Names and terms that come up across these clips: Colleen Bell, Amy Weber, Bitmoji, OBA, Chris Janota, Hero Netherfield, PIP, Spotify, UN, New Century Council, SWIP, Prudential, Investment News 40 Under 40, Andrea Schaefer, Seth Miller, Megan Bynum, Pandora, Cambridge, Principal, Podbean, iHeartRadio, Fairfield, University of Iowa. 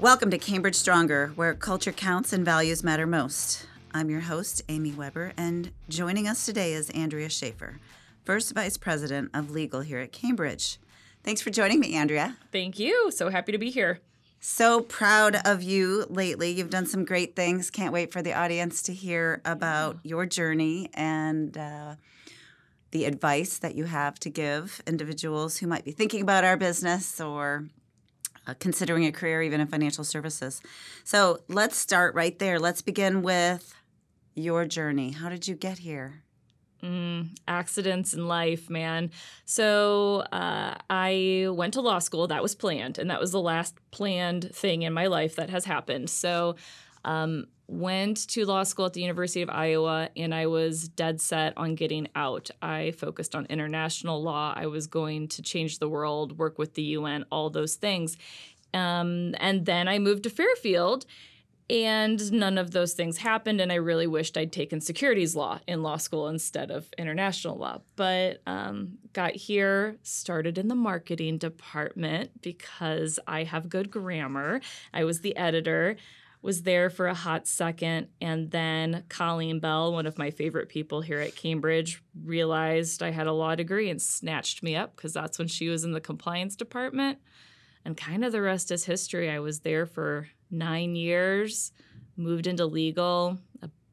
Welcome to Cambridge Stronger, where culture counts and values matter most. I'm your host, Amy Weber, and joining us today is Andrea Schaefer, First Vice President of Legal here at Cambridge. Thanks for joining me, Andrea. Thank you. So happy to be here. So proud of you lately. You've done some great things. Can't wait for the audience to hear about your journey and the advice that you have to give individuals who might be thinking about our business or considering a career even in financial services. So let's start right there. Let's begin with your journey. How did you get here? Accidents in life, man. So I went to law school. That was planned, and that was the last planned thing in my life that has happened. So went to law school at the University of Iowa, and I was dead set on getting out. I focused on international law. I was going to change the world, work with the UN, all those things. And then I moved to Fairfield, and none of those things happened, and I really wished I'd taken securities law in law school instead of international law. But got here, started in the marketing department because I have good grammar. I was the editor, was there for a hot second, and then Colleen Bell, one of my favorite people here at Cambridge, realized I had a law degree and snatched me up because that's when she was in the compliance department. And kind of the rest is history. I was there for 9 years, moved into legal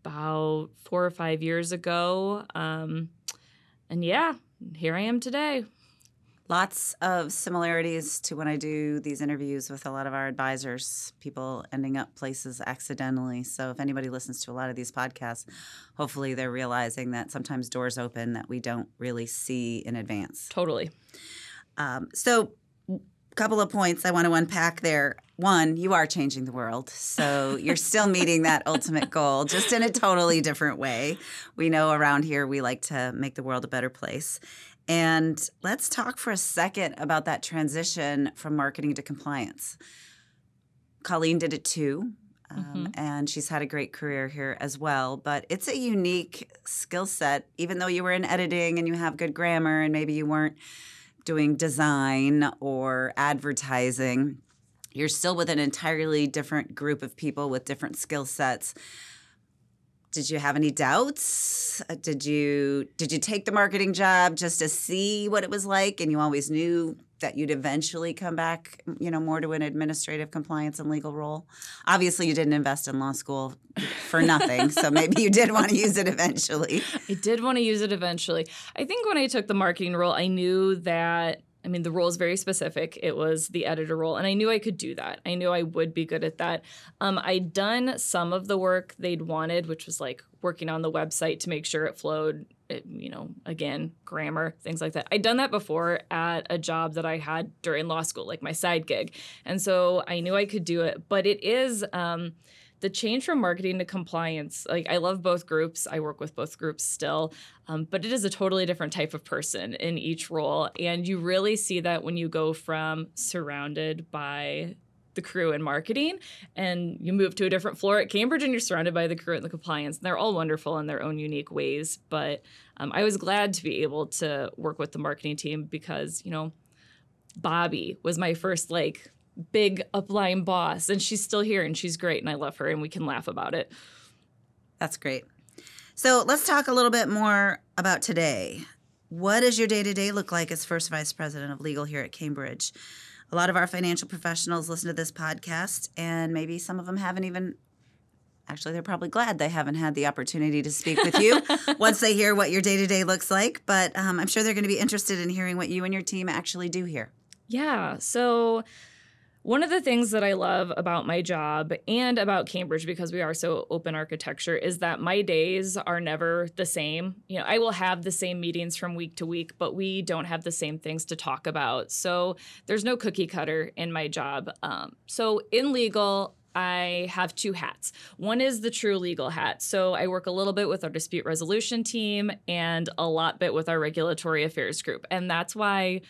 about 4 or 5 years ago. And yeah, here I am today. Lots of similarities to when I do these interviews with a lot of our advisors, people ending up places accidentally. So if anybody listens to a lot of these podcasts, hopefully they're realizing that sometimes doors open that we don't really see in advance. Totally. So couple of points I want to unpack there. One, you are changing the world, so you're still meeting that ultimate goal, just in a totally different way. We know around here we like to make the world a better place. And let's talk for a second about that transition from marketing to compliance. Colleen did it too, and she's had a great career here as well. But it's a unique skill set, even though you were in editing and you have good grammar and maybe you weren't doing design or advertising, you're still with an entirely different group of people with different skill sets. Did you have any doubts? Did you take the marketing job just to see what it was like, and you always knew that you'd eventually come back, more to an administrative compliance and legal role? Obviously, you didn't invest in law school for nothing, so maybe you did want to use it eventually. I did want to use it eventually. I think when I took the marketing role, I knew that, the role is very specific. It was the editor role, and I knew I could do that. I knew I would be good at that. I'd done some of the work they'd wanted, which was like working on the website to make sure it flowed, again, grammar, things like that. I'd done that before at a job that I had during law school, like my side gig. And so I knew I could do it. But it is the change from marketing to compliance. Like, I love both groups. I work with both groups still. But it is a totally different type of person in each role. And you really see that when you go from surrounded by the crew in marketing and you move to a different floor at Cambridge and you're surrounded by the crew and the compliance. And they're all wonderful in their own unique ways. But I was glad to be able to work with the marketing team because, Bobby was my first big upline boss, and she's still here and she's great and I love her and we can laugh about it. That's great. So let's talk a little bit more about today. What does your day-to-day look like as First Vice President of Legal here at Cambridge? A lot of our financial professionals listen to this podcast, and maybe some of them haven't even – actually, they're probably glad they haven't had the opportunity to speak with you once they hear what your day-to-day looks like. But I'm sure they're going to be interested in hearing what you and your team actually do here. Yeah. So one of the things that I love about my job and about Cambridge, because we are so open architecture, is that my days are never the same. I will have the same meetings from week to week, but we don't have the same things to talk about. So there's no cookie cutter in my job. So in legal, I have two hats. One is the true legal hat. So I work a little bit with our dispute resolution team and a lot bit with our regulatory affairs group. And that's why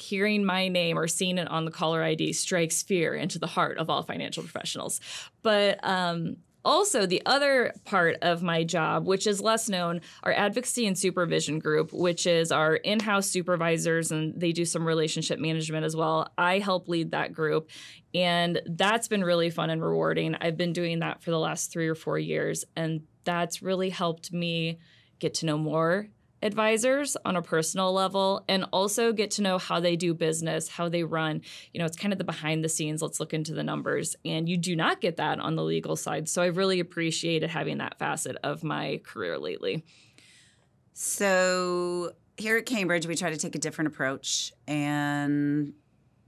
hearing my name or seeing it on the caller ID strikes fear into the heart of all financial professionals. But Also, the other part of my job, which is less known, our advocacy and supervision group, which is our in-house supervisors, and they do some relationship management as well. I help lead that group, and that's been really fun and rewarding. I've been doing that for the last 3 or 4 years, and that's really helped me get to know more advisors on a personal level, and also get to know how they do business, how they run. You know, it's kind of the behind the scenes, let's look into the numbers. And you do not get that on the legal side. So I've really appreciated having that facet of my career lately. So here at Cambridge, we try to take a different approach and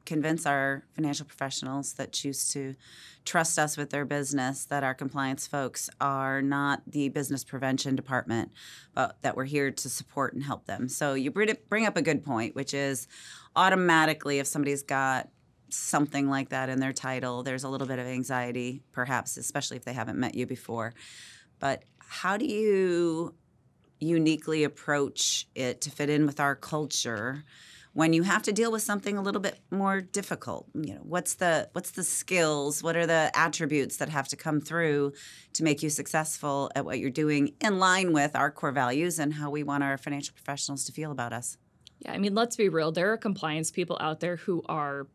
convince our financial professionals that choose to trust us with their business that our compliance folks are not the business prevention department, but that we're here to support and help them. So you bring up a good point, which is automatically if somebody's got something like that in their title, there's a little bit of anxiety, perhaps, especially if they haven't met you before. But how do you uniquely approach it to fit in with our culture when you have to deal with something a little bit more difficult? You know, what's the skills? What are the attributes that have to come through to make you successful at what you're doing in line with our core values and how we want our financial professionals to feel about us? Yeah, I mean, let's be real. There are compliance people out there who are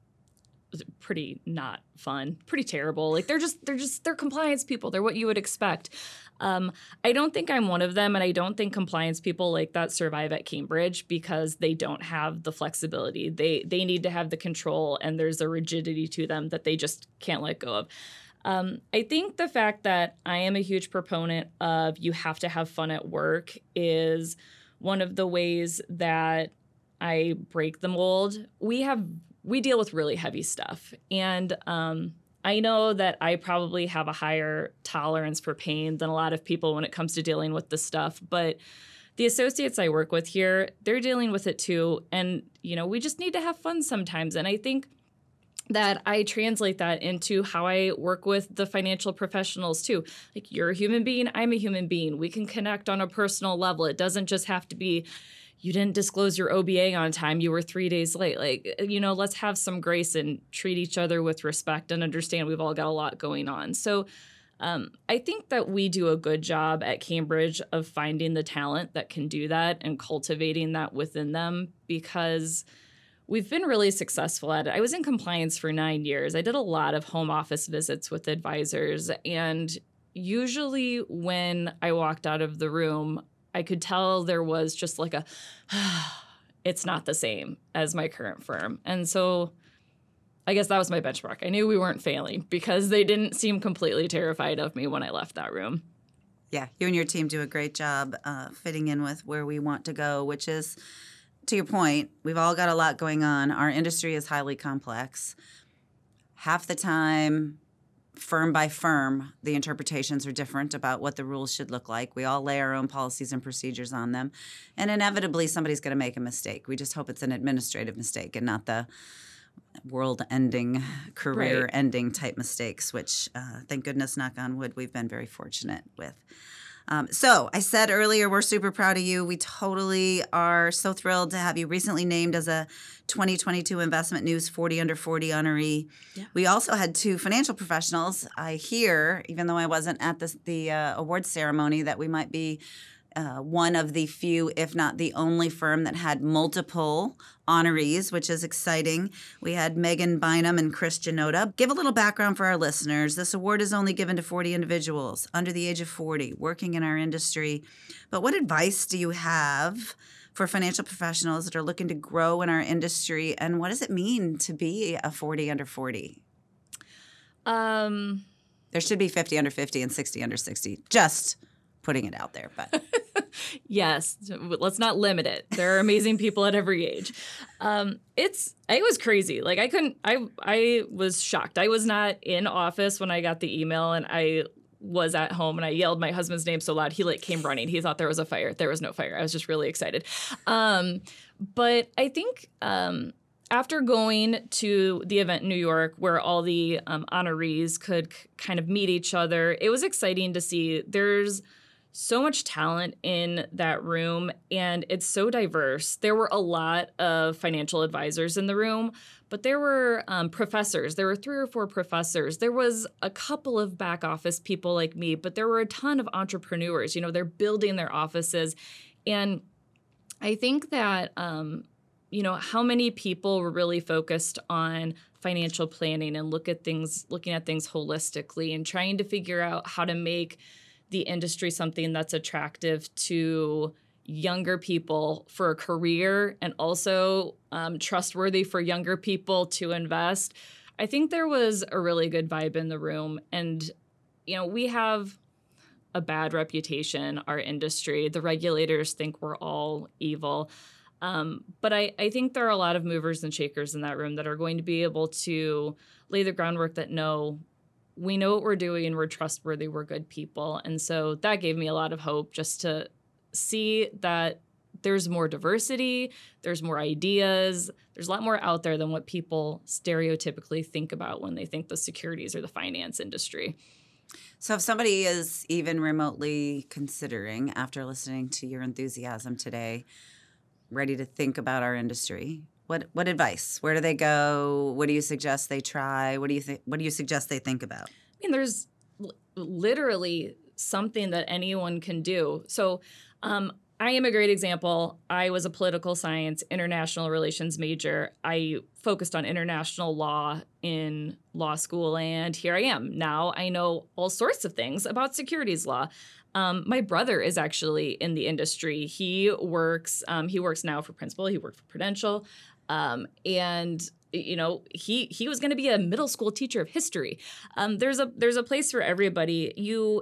pretty not fun, pretty terrible. Like they're compliance people. They're what you would expect. I don't think I'm one of them, and I don't think compliance people like that survive at Cambridge because they don't have the flexibility. They need to have the control, and there's a rigidity to them that they just can't let go of. I think the fact that I am a huge proponent of you have to have fun at work is one of the ways that I break the mold. We deal with really heavy stuff, and I know that I probably have a higher tolerance for pain than a lot of people when it comes to dealing with this stuff, but the associates I work with here, they're dealing with it too, and you know, we just need to have fun sometimes. And I think that I translate that into how I work with the financial professionals too. Like, you're a human being, I'm a human being. We can connect on a personal level. It doesn't just have to be, you didn't disclose your OBA on time, you were 3 days late. Like, you know, let's have some grace and treat each other with respect and understand we've all got a lot going on. So I think that we do a good job at Cambridge of finding the talent that can do that and cultivating that within them, because we've been really successful at it. I was in compliance for 9 years. I did a lot of home office visits with advisors, and usually when I walked out of the room, I could tell there was just like a, it's not the same as my current firm. And so I guess that was my benchmark. I knew we weren't failing because they didn't seem completely terrified of me when I left that room. Yeah, you and your team do a great job fitting in with where we want to go, which is, to your point, we've all got a lot going on. Our industry is highly complex. Half the time, firm by firm, the interpretations are different about what the rules should look like. We all lay our own policies and procedures on them. And inevitably, somebody's going to make a mistake. We just hope it's an administrative mistake and not the world-ending, career-ending type mistakes, which, thank goodness, knock on wood, we've been very fortunate with. So I said earlier, we're super proud of you. We totally are so thrilled to have you recently named as a 2022 Investment News 40 Under 40 honoree. Yeah. We also had two financial professionals. I hear, even though I wasn't at the awards ceremony, that we might be one of the few, if not the only firm that had multiple honorees, which is exciting. We had Megan Bynum and Chris Janota. Give a little background for our listeners. This award is only given to 40 individuals under the age of 40 working in our industry. But what advice do you have for financial professionals that are looking to grow in our industry? And what does it mean to be a 40 under 40? There should be 50 under 50 and 60 under 60. Just putting it out there, but yes, let's not limit it. There are amazing people at every age. It was crazy. Like, I was shocked. I was not in office when I got the email, and I was at home, and I yelled my husband's name so loud, he like came running. He thought there was a fire. There was no fire. I was just really excited. But I think, after going to the event in New York where all the honorees could kind of meet each other, it was exciting to see there's so much talent in that room, and it's so diverse. There were a lot of financial advisors in the room, but there were professors. There were 3 or 4 professors. There was a couple of back office people like me, but there were a ton of entrepreneurs. You know, they're building their offices. And I think that, you know, how many people were really focused on financial planning and looking at things holistically and trying to figure out how to make the industry something that's attractive to younger people for a career and also trustworthy for younger people to invest. I think there was a really good vibe in the room. And, you know, we have a bad reputation, our industry. The regulators think we're all evil. But I think there are a lot of movers and shakers in that room that are going to be able to lay the groundwork that we know what we're doing, we're trustworthy, we're good people. And so that gave me a lot of hope just to see that there's more diversity, there's more ideas, there's a lot more out there than what people stereotypically think about when they think the securities or the finance industry. So if somebody is even remotely considering, after listening to your enthusiasm today, ready to think about our industry, What advice? Where do they go? What do you suggest they try? What do you suggest they think about? I mean, there's literally something that anyone can do. So I am a great example. I was a political science, international relations major. I focused on international law in law school, and here I am. Now I know all sorts of things about securities law. My brother is actually in the industry. He works now for Principal. He worked for Prudential. And, you know, he was going to be a middle school teacher of history. There's a place for everybody.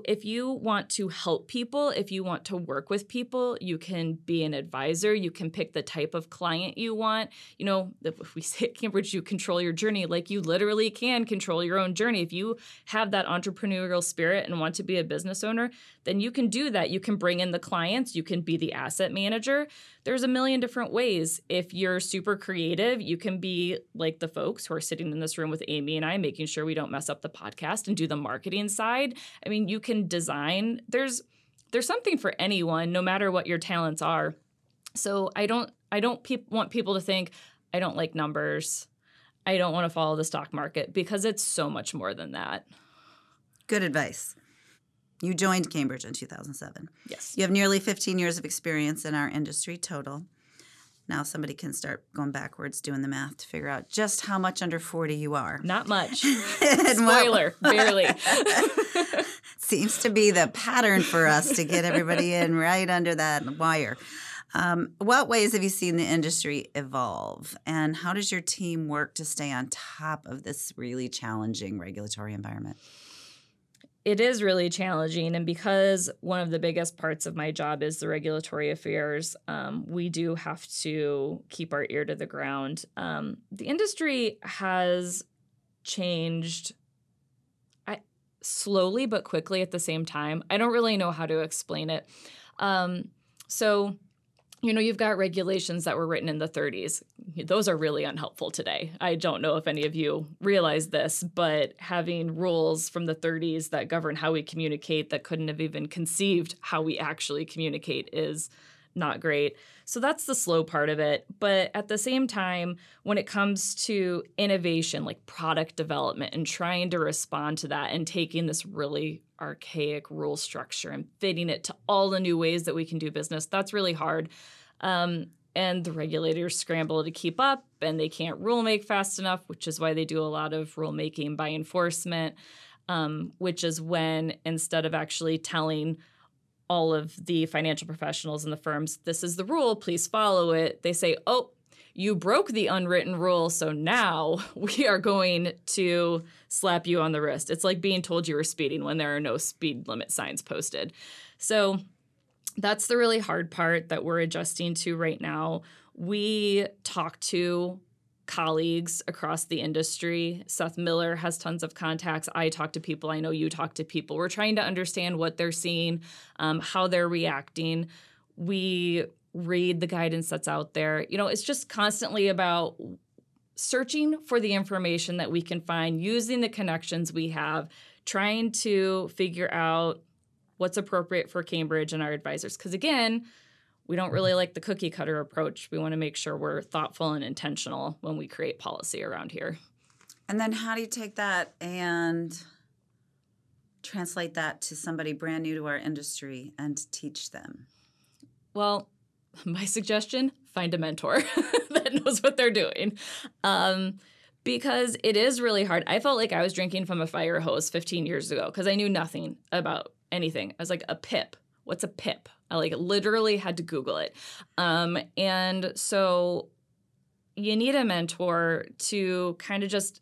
If you want to help people, if you want to work with people, you can be an advisor. You can pick the type of client you want. You know, if we say at Cambridge, you control your journey. Like, you literally can control your own journey. If you have that entrepreneurial spirit and want to be a business owner, then you can do that. You can bring in the clients. You can be the asset manager. There's a million different ways. If you're super creative, you can be like the folks who are sitting in this room with Amy and I, making sure we don't mess up the podcast, and do the marketing side. I mean, you can design. There's something for anyone, no matter what your talents are. So I don't want people to think, I don't like numbers, I don't want to follow the stock market, because it's so much more than that. Good advice. You joined Cambridge in 2007. Yes. You have nearly 15 years of experience in our industry total. Now somebody can start going backwards, doing the math to figure out just how much under 40 you are. Not much. Spoiler, barely. Seems to be the pattern for us to get everybody in right under that wire. What ways have you seen the industry evolve, and how does your team work to stay on top of this really challenging regulatory environment? It is really challenging, and because one of the biggest parts of my job is the regulatory affairs, we do have to keep our ear to the ground. The industry has changed slowly but quickly at the same time. I don't really know how to explain it. So, you know, you've got regulations that were written in the 30s. Those are really unhelpful today. I don't know if any of you realize this, but having rules from the 30s that govern how we communicate that couldn't have even conceived how we actually communicate is not great. So that's the slow part of it. But at the same time, when it comes to innovation, like product development, and trying to respond to that and taking this really archaic rule structure and fitting it to all the new ways that we can do business, that's really hard. And the regulators scramble to keep up, and they can't rule-make fast enough, which is why they do a lot of rule-making by enforcement, which is when, instead of actually telling all of the financial professionals in the firms, this is the rule, please follow it, they say, oh, you broke the unwritten rule, so now we are going to slap you on the wrist. It's like being told you were speeding when there are no speed limit signs posted. So that's the really hard part that we're adjusting to right now. We talk to colleagues across the industry. Seth Miller has tons of contacts. I talk to people. I know you talk to people. We're trying to understand what they're seeing, how they're reacting. We read the guidance that's out there. You know, it's just constantly about searching for the information that we can find, using the connections we have, trying to figure out what's appropriate for Cambridge and our advisors. Because again, we don't really like the cookie cutter approach. We want to make sure we're thoughtful and intentional when we create policy around here. And then how do you take that and translate that to somebody brand new to our industry and teach them? Well, my suggestion, find a mentor that knows what they're doing. Because it is really hard. I felt like I was drinking from a fire hose 15 years ago because I knew nothing about anything. I was like, a PIP. What's a PIP? I literally had to Google it. And so you need a mentor to kind of just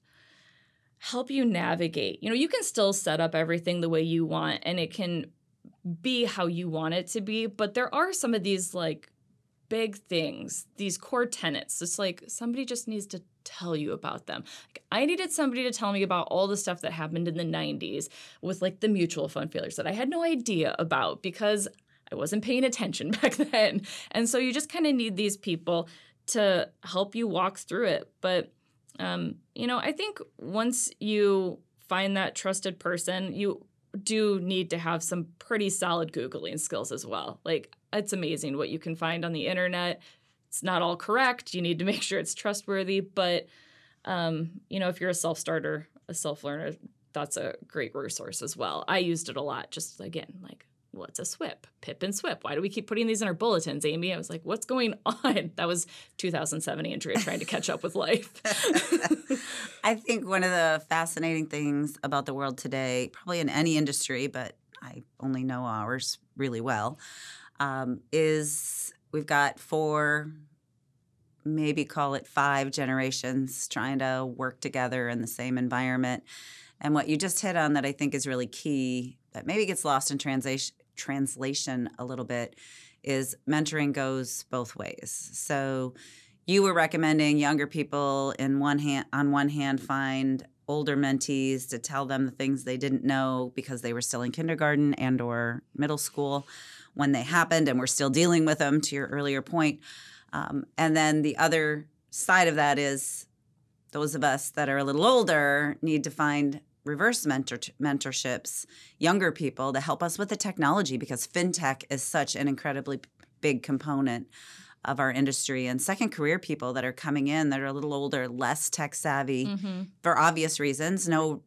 help you navigate. You know, you can still set up everything the way you want and it can be how you want it to be. But there are some of these big things, these core tenets. It's somebody just needs to tell you about them. I needed somebody to tell me about all the stuff that happened in the 90s with the mutual fund failures that I had no idea about because I wasn't paying attention back then. And so you just kind of need these people to help you walk through it. But, I think once you find that trusted person, you do need to have some pretty solid Googling skills as well. It's amazing what you can find on the internet. It's not all correct. You need to make sure it's trustworthy. But, if you're a self-starter, a self-learner, that's a great resource as well. I used it a lot. Just again, what's a SWIP? PIP and SWIP. Why do we keep putting these in our bulletins, Amy? I was like, what's going on? That was 2007 Andrea trying to catch up with life. I think one of the fascinating things about the world today, probably in any industry, but I only know ours really well, is we've got 4, maybe call it 5 generations trying to work together in the same environment. And what you just hit on that I think is really key that maybe gets lost in translation a little bit is mentoring goes both ways. So you were recommending younger people on one hand find older mentees to tell them the things they didn't know because they were still in kindergarten and or middle school when they happened and we're still dealing with them, to your earlier point. And then the other side of that is those of us that are a little older need to find reverse mentorships, younger people to help us with the technology because fintech is such an incredibly big component of our industry. And second career people that are coming in that are a little older, less tech savvy for obvious reasons. No,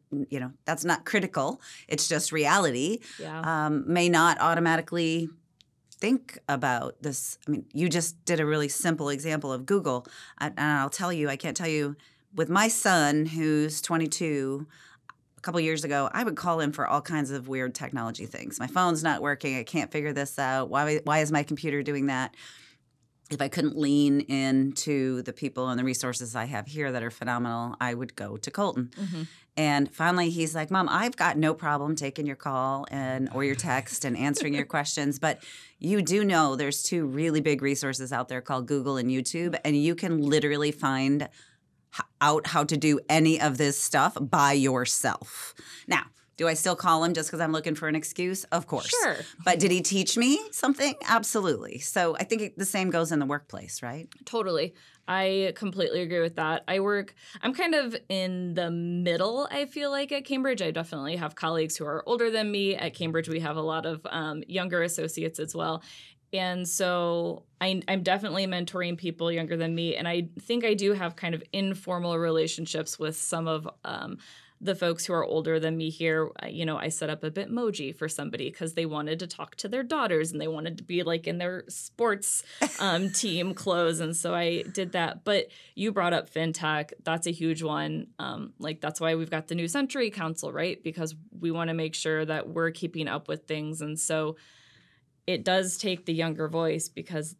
that's not critical. It's just reality. Yeah. May not automatically think about this. I mean, you just did a really simple example of Google. And I can't tell you, with my son who's 22, a couple years ago, I would call him for all kinds of weird technology things. My phone's not working. I can't figure this out. Why is my computer doing that? If I couldn't lean into the people and the resources I have here that are phenomenal, I would go to Colton. Mm-hmm. And finally, he's like, Mom, I've got no problem taking your call or your text and answering your questions. But you do know there's 2 really big resources out there called Google and YouTube, and you can literally find out how to do any of this stuff by yourself. Now, do I still call him just because I'm looking for an excuse? Of course. Sure. But did he teach me something? Absolutely. So I think the same goes in the workplace, right? Totally. I completely agree with that. I'm kind of in the middle, I feel like, at Cambridge. I definitely have colleagues who are older than me. At Cambridge, we have a lot of younger associates as well. And so I'm definitely mentoring people younger than me. And I think I do have kind of informal relationships with some of the folks who are older than me here. I set up a Bitmoji for somebody because they wanted to talk to their daughters and they wanted to be in their sports team clothes. And so I did that. But you brought up fintech. That's a huge one. That's why we've got the New Century Council, right? Because we want to make sure that we're keeping up with things. And so it does take the younger voice because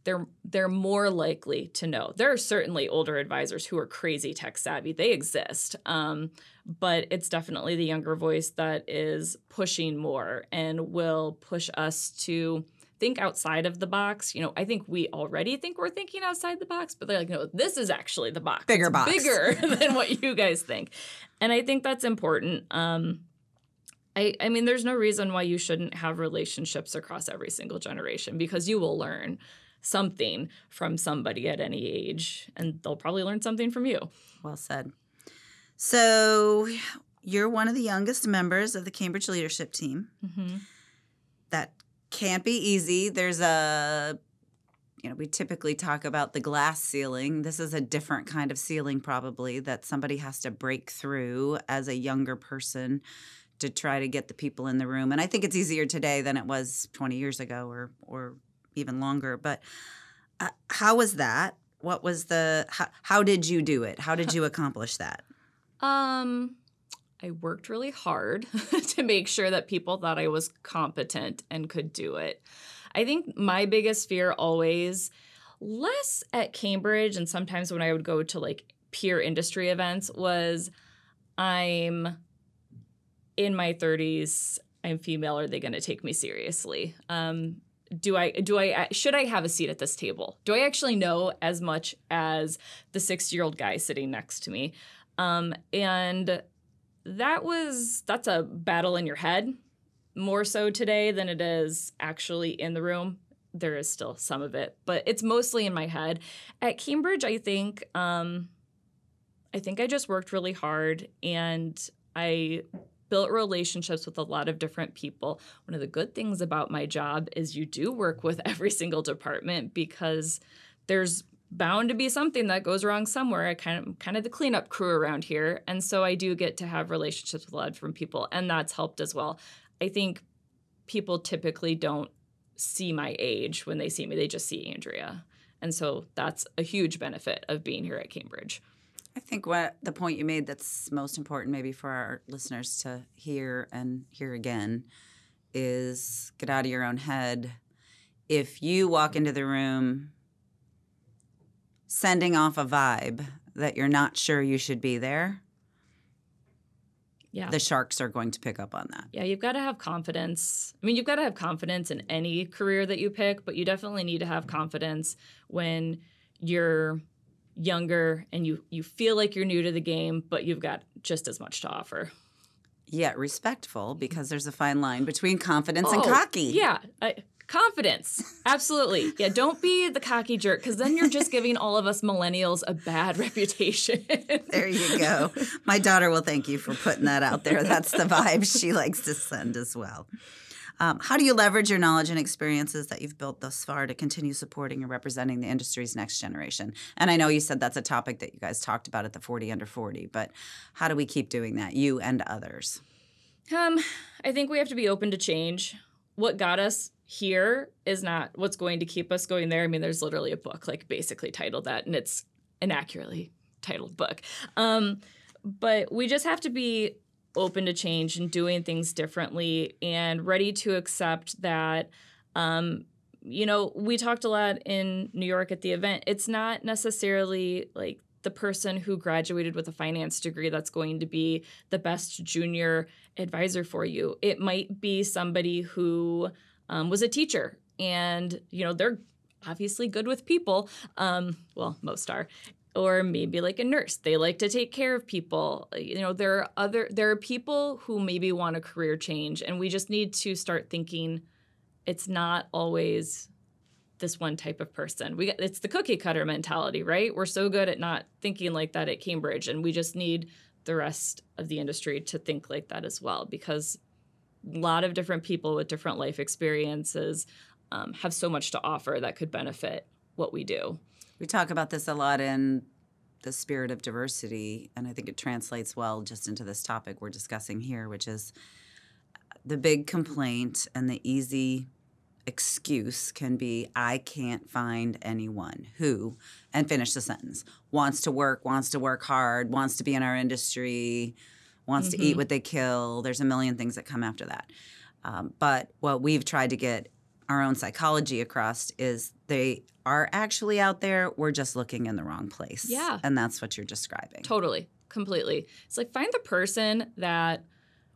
they're more likely to know. There are certainly older advisors who are crazy tech savvy. They exist. But it's definitely the younger voice that is pushing more and will push us to think outside of the box. I think we already think we're thinking outside the box, but they're like, no, this is actually the box. Bigger box. Bigger than what you guys think. And I think that's important. I mean, there's no reason why you shouldn't have relationships across every single generation because you will learn something from somebody at any age, and they'll probably learn something from you. Well said. So you're one of the youngest members of the Cambridge leadership team. Mm-hmm. that can't be easy. There's a, you know, we typically talk about the glass ceiling. This is a different kind of ceiling probably that somebody has to break through as a younger person to try to get the people in the room. And I think it's easier today than it was 20 years ago or even longer. But how was that? What was the how did you do it? How did you accomplish that? I worked really hard to make sure that people thought I was competent and could do it. I think my biggest fear always, less at Cambridge and sometimes when I would go to like peer industry events, was I'm in my 30s, I'm female, are they going to take me seriously? Should I have a seat at this table? Do I actually know as much as the 60-year-old guy sitting next to me? And that's a battle in your head more so today than it is actually in the room. There is still some of it, but it's mostly in my head. At Cambridge, I think I just worked really hard and I built relationships with a lot of different people. One of the good things about my job is you do work with every single department because there's bound to be something that goes wrong somewhere. I kind of the cleanup crew around here. And so I do get to have relationships with a lot of different people, and that's helped as well. I think people typically don't see my age when they see me. They just see Andrea. And so that's a huge benefit of being here at Cambridge. I think what the point you made that's most important maybe for our listeners to hear and hear again is get out of your own head. If you walk into the room sending off a vibe that you're not sure you should be there, yeah, the sharks are going to pick up on that. Yeah, you've got to have confidence. I mean, you've got to have confidence in any career that you pick, but you definitely need to have confidence when you're younger and you feel like you're new to the game, but you've got just as much to offer. Yet respectful, because there's a fine line between confidence and cocky. Yeah. Confidence. Absolutely. Yeah, don't be the cocky jerk, because then you're just giving all of us millennials a bad reputation. There you go. My daughter will thank you for putting that out there. That's the vibe she likes to send as well. How do you leverage your knowledge and experiences that you've built thus far to continue supporting and representing the industry's next generation? And I know you said that's a topic that you guys talked about at the 40 Under 40, but how do we keep doing that, you and others? I think we have to be open to change. What got us here is not what's going to keep us going there. I mean, there's literally a book like basically titled that, and it's an accurately titled book. But we just have to be open to change and doing things differently and ready to accept that, you know, we talked a lot in New York at the event. It's not necessarily like the person who graduated with a finance degree that's going to be the best junior advisor for you. It might be somebody who was a teacher and, you know, they're obviously good with people. Well, most are. Or maybe like a nurse. They like to take care of people. You know, there are people who maybe want a career change, and we just need to start thinking it's not always this one type of person. It's the cookie cutter mentality, right? We're so good at not thinking like that at Cambridge, and we just need the rest of the industry to think like that as well, because a lot of different people with different life experiences have so much to offer that could benefit what we do. We talk about this a lot in the spirit of diversity, and I think it translates well just into this topic we're discussing here, which is the big complaint and the easy excuse can be, I can't find anyone who, and finish the sentence, wants to work hard, wants to be in our industry, wants to eat what they kill. There's a million things that come after that. But what we've tried to get our own psychology across is they are actually out there. We're just looking in the wrong place. Yeah. And that's what you're describing. Totally. Completely. It's like, find the person that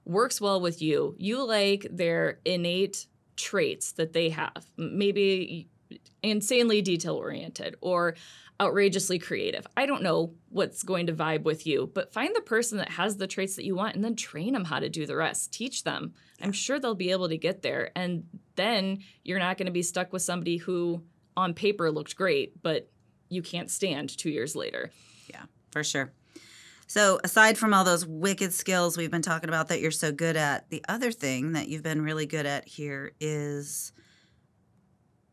works well with you. You like their innate traits that they have. Maybe insanely detail-oriented or outrageously creative. I don't know what's going to vibe with you, but find the person that has the traits that you want and then train them how to do the rest. Teach them. I'm sure they'll be able to get there. And then you're not going to be stuck with somebody who on paper looked great, but you can't stand 2 years later. Yeah, for sure. So aside from all those wicked skills we've been talking about that you're so good at, the other thing that you've been really good at here is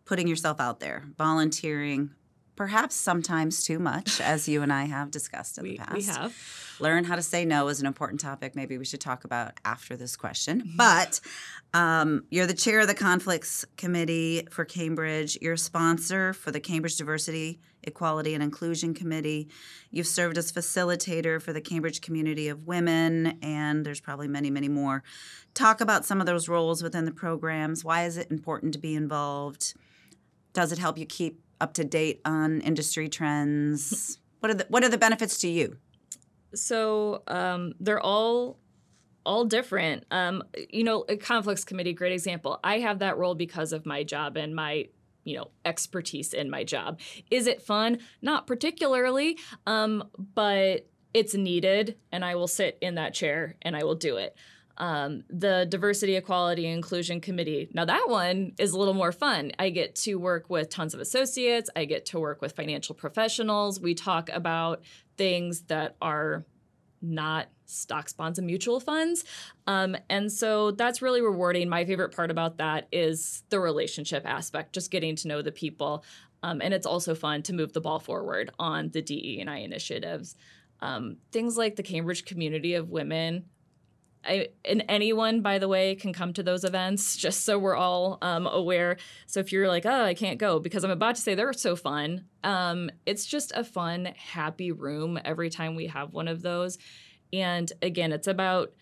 putting yourself out there, volunteering, perhaps sometimes too much, as you and I have discussed in the past. We have. Learn how to say no is an important topic maybe we should talk about after this question. Mm-hmm. But you're the chair of the Conflicts Committee for Cambridge. You're a sponsor for the Cambridge Diversity, Equality, and Inclusion Committee. You've served as facilitator for the Cambridge Community of Women, and there's probably many, many more. Talk about some of those roles within the programs. Why is it important to be involved? Does it help you keep up to date on industry trends? What are the benefits to you? So they're all different. A conflicts committee, great example. I have that role because of my job and my expertise in my job. Is it fun? Not particularly, but it's needed, and I will sit in that chair and I will do it. The Diversity, Equality, and Inclusion Committee. Now, that one is a little more fun. I get to work with tons of associates. I get to work with financial professionals. We talk about things that are not stocks, bonds, and mutual funds. And so that's really rewarding. My favorite part about that is the relationship aspect, just getting to know the people. And it's also fun to move the ball forward on the DE&I initiatives. Things like the Cambridge Community of Women. And anyone, by the way, can come to those events, just so we're all aware. So if you're like, I can't go because I'm about to say they're so fun. It's just a fun, happy room every time we have one of those. And again, it's about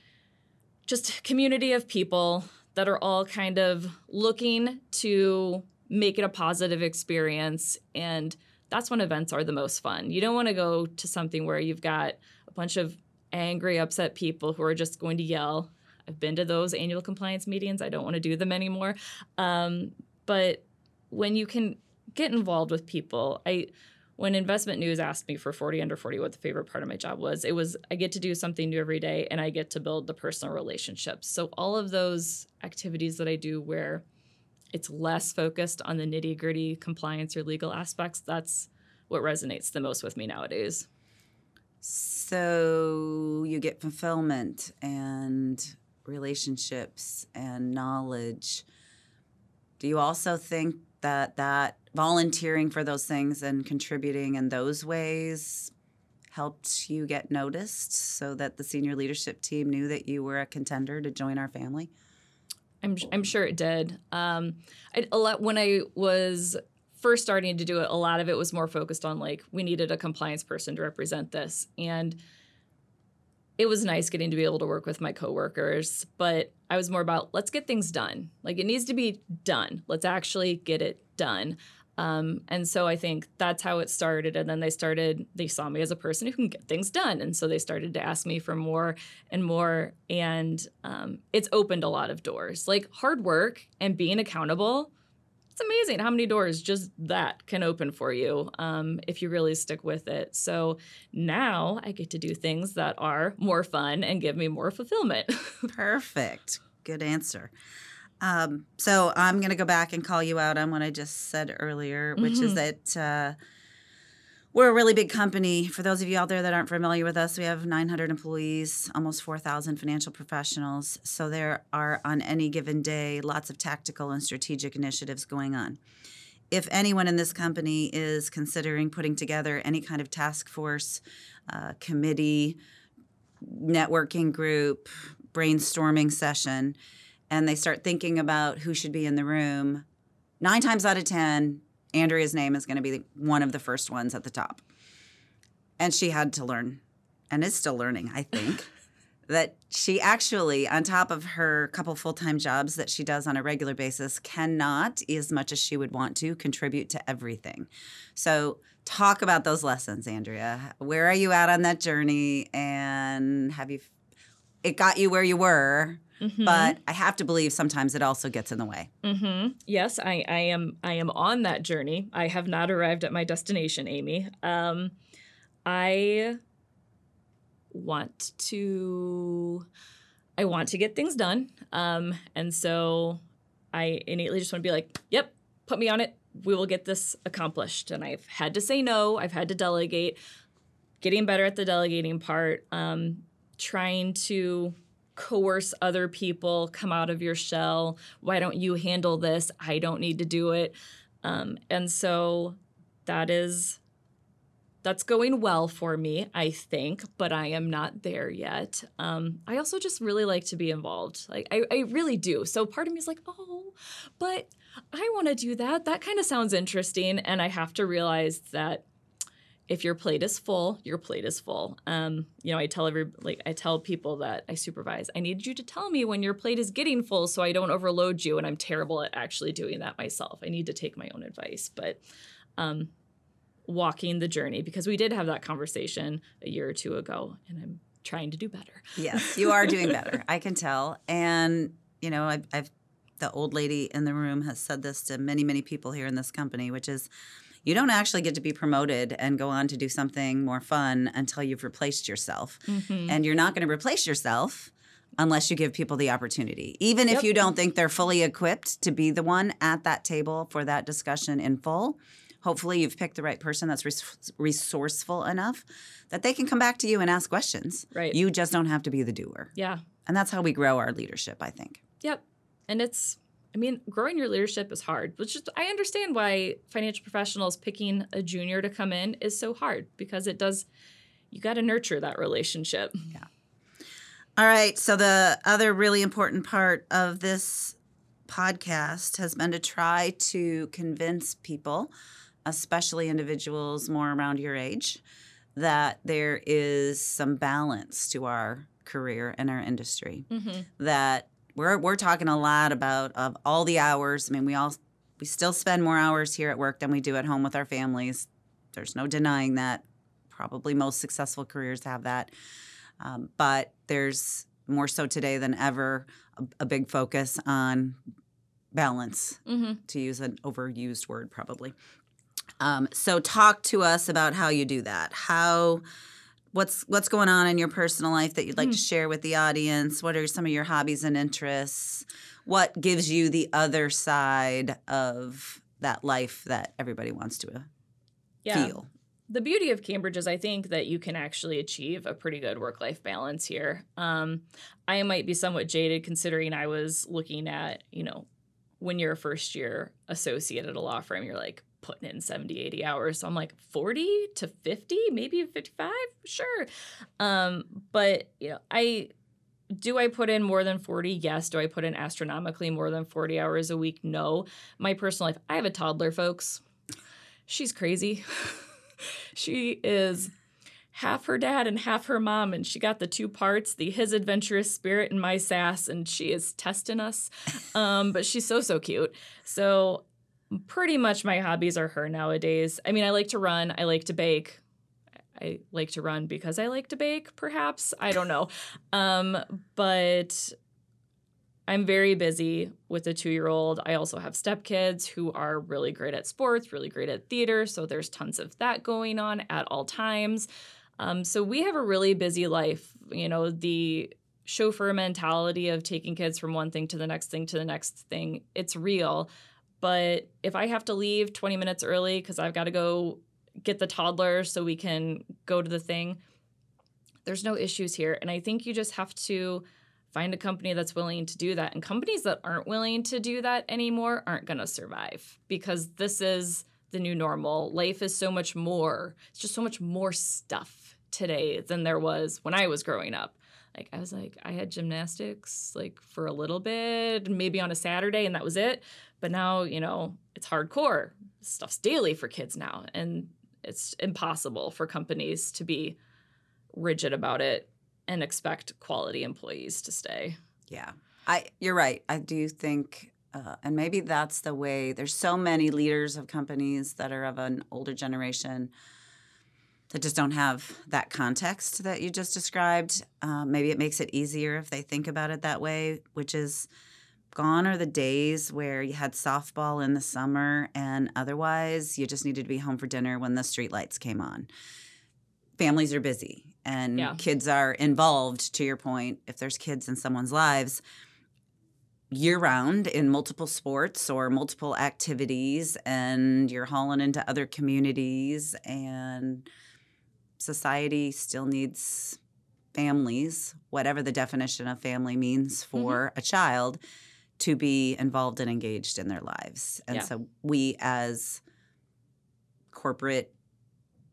just community of people that are all kind of looking to make it a positive experience. And that's when events are the most fun. You don't want to go to something where you've got a bunch of angry, upset people who are just going to yell. I've been to those annual compliance meetings. I don't want to do them anymore. But when you can get involved with people, when Investment News asked me for 40 Under 40 what the favorite part of my job was, it was I get to do something new every day and I get to build the personal relationships. So all of those activities that I do where it's less focused on the nitty-gritty compliance or legal aspects, that's what resonates the most with me nowadays. So you get fulfillment and relationships and knowledge. Do you also think that volunteering for those things and contributing in those ways helped you get noticed so that the senior leadership team knew that you were a contender to join our family? I'm sure it did. When I was first starting to do it, a lot of it was more focused on we needed a compliance person to represent this. And it was nice getting to be able to work with my coworkers, but I was more about let's get things done. It needs to be done. Let's actually get it done. And so I think that's how it started. And then they saw me as a person who can get things done. And so they started to ask me for more and more. And it's opened a lot of doors. Hard work and being accountable, it's amazing how many doors just that can open for you if you really stick with it. So now I get to do things that are more fun and give me more fulfillment. Perfect. Good answer. So I'm going to go back and call you out on what I just said earlier, which is that we're a really big company. For those of you out there that aren't familiar with us, we have 900 employees, almost 4,000 financial professionals. So there are, on any given day, lots of tactical and strategic initiatives going on. If anyone in this company is considering putting together any kind of task force, committee, networking group, brainstorming session, and they start thinking about who should be in the room, 9 times out of 10, Andrea's name is going to be one of the first ones at the top. And she had to learn, and is still learning, I think, that she actually, on top of her couple full-time jobs that she does on a regular basis, cannot, as much as she would want to, contribute to everything. So talk about those lessons, Andrea. Where are you at on that journey? And it got you where you were. Mm-hmm. But I have to believe sometimes it also gets in the way. Mm-hmm. Yes, I am on that journey. I have not arrived at my destination, Amy. I want to get things done. And so I innately just want to be yep, put me on it. We will get this accomplished. And I've had to say no. I've had to delegate. getting better at the delegating part, trying to coerce other people, come out of your shell. Why don't you handle this? I don't need to do it. And so that's going well for me, I think, but I am not there yet. I also just really like to be involved. Like I really do. So part of me is like, oh, but I want to do that. That kind of sounds interesting. And I have to realize that if your plate is full, your plate is full. I tell people that I supervise, I need you to tell me when your plate is getting full so I don't overload you. And I'm terrible at actually doing that myself. I need to take my own advice, but walking the journey, because we did have that conversation a year or two ago, and I'm trying to do better. Yes, you are doing better. I can tell. And, you know, the old lady in the room has said this to many, many people here in this company, which is, you don't actually get to be promoted and go on to do something more fun until you've replaced yourself. Mm-hmm. And you're not going to replace yourself unless you give people the opportunity, even if you don't think they're fully equipped to be the one at that table for that discussion in full. Hopefully you've picked the right person that's resourceful enough that they can come back to you and ask questions. Right. You just don't have to be the doer. Yeah. And that's how we grow our leadership, I think. Yep. And growing your leadership is hard, which is, I understand why financial professionals picking a junior to come in is so hard, because you got to nurture that relationship. Yeah. All right. So the other really important part of this podcast has been to try to convince people, especially individuals more around your age, that there is some balance to our career and our industry. Mm-hmm. That we're talking a lot about of all the hours. I mean, we still spend more hours here at work than we do at home with our families. There's no denying that. Probably most successful careers have that. But there's more so today than ever a big focus on balance, mm-hmm. to use an overused word probably. So talk to us about how you do that. What's going on in your personal life that you'd like to share with the audience? What are some of your hobbies and interests? What gives you the other side of that life that everybody wants to feel? The beauty of Cambridge is I think that you can actually achieve a pretty good work-life balance here. I might be somewhat jaded considering I was looking at, when you're a first-year associate at a law firm, you're like, putting in 70, 80 hours. So I'm like 40 to 50, maybe 55. Sure. I put in more than 40? Yes. Do I put in astronomically more than 40 hours a week? No. My personal life, I have a toddler, folks. She's crazy. She is half her dad and half her mom, and she got the two parts, his adventurous spirit and my sass, and she is testing us. But she's so cute. So pretty much my hobbies are her nowadays. I mean, I like to run. I like to bake. I like to run because I like to bake, perhaps. I don't know. But I'm very busy with a 2-year-old. I also have stepkids who are really great at sports, really great at theater. So there's tons of that going on at all times. So we have a really busy life. The chauffeur mentality of taking kids from one thing to the next thing to the next thing, it's real. But if I have to leave 20 minutes early because I've got to go get the toddler so we can go to the thing, there's no issues here. And I think you just have to find a company that's willing to do that. And companies that aren't willing to do that anymore aren't going to survive, because this is the new normal. Life is so much more. It's just so much more stuff today than there was when I was growing up. I had gymnastics for a little bit, maybe on a Saturday, and that was it. But now, it's hardcore. Stuff's daily for kids now, and it's impossible for companies to be rigid about it and expect quality employees to stay. Yeah, you're right. I do think, and maybe that's the way, there's so many leaders of companies that are of an older generation that just don't have that context that you just described. Maybe it makes it easier if they think about it that way, which is, gone are the days where you had softball in the summer and otherwise you just needed to be home for dinner when the streetlights came on. Families are busy and kids are involved, to your point. If there's kids in someone's lives year-round in multiple sports or multiple activities, and you're hauling into other communities and society still needs families, whatever the definition of family means for a child, to be involved and engaged in their lives. And so we as corporate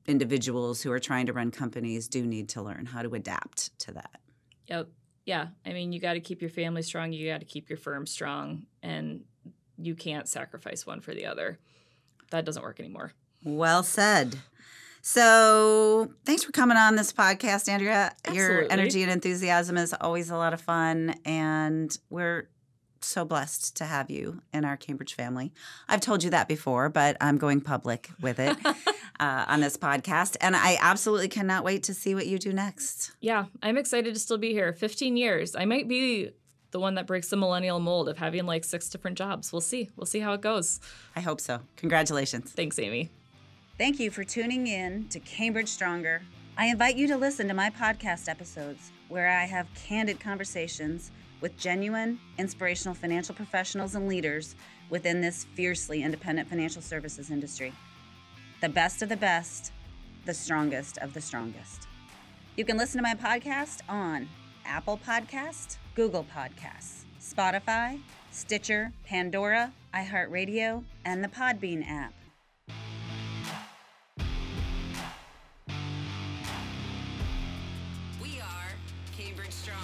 individuals who are trying to run companies do need to learn how to adapt to that. Yep. Yeah. I mean, you got to keep your family strong. You got to keep your firm strong. And you can't sacrifice one for the other. That doesn't work anymore. Well said. So thanks for coming on this podcast, Andrea. Absolutely. Your energy and enthusiasm is always a lot of fun. And we're so blessed to have you in our Cambridge family. I've told you that before, but I'm going public with it on this podcast. And I absolutely cannot wait to see what you do next. Yeah, I'm excited to still be here. 15 years. I might be the one that breaks the millennial mold of having like 6 different jobs. We'll see. We'll see how it goes. I hope so. Congratulations. Thanks, Amy. Thank you for tuning in to Cambridge Stronger. I invite you to listen to my podcast episodes where I have candid conversations with genuine, inspirational financial professionals and leaders within this fiercely independent financial services industry. The best of the best, the strongest of the strongest. You can listen to my podcast on Apple Podcasts, Google Podcasts, Spotify, Stitcher, Pandora, iHeartRadio, and the Podbean app. We are Cambridge Stronger.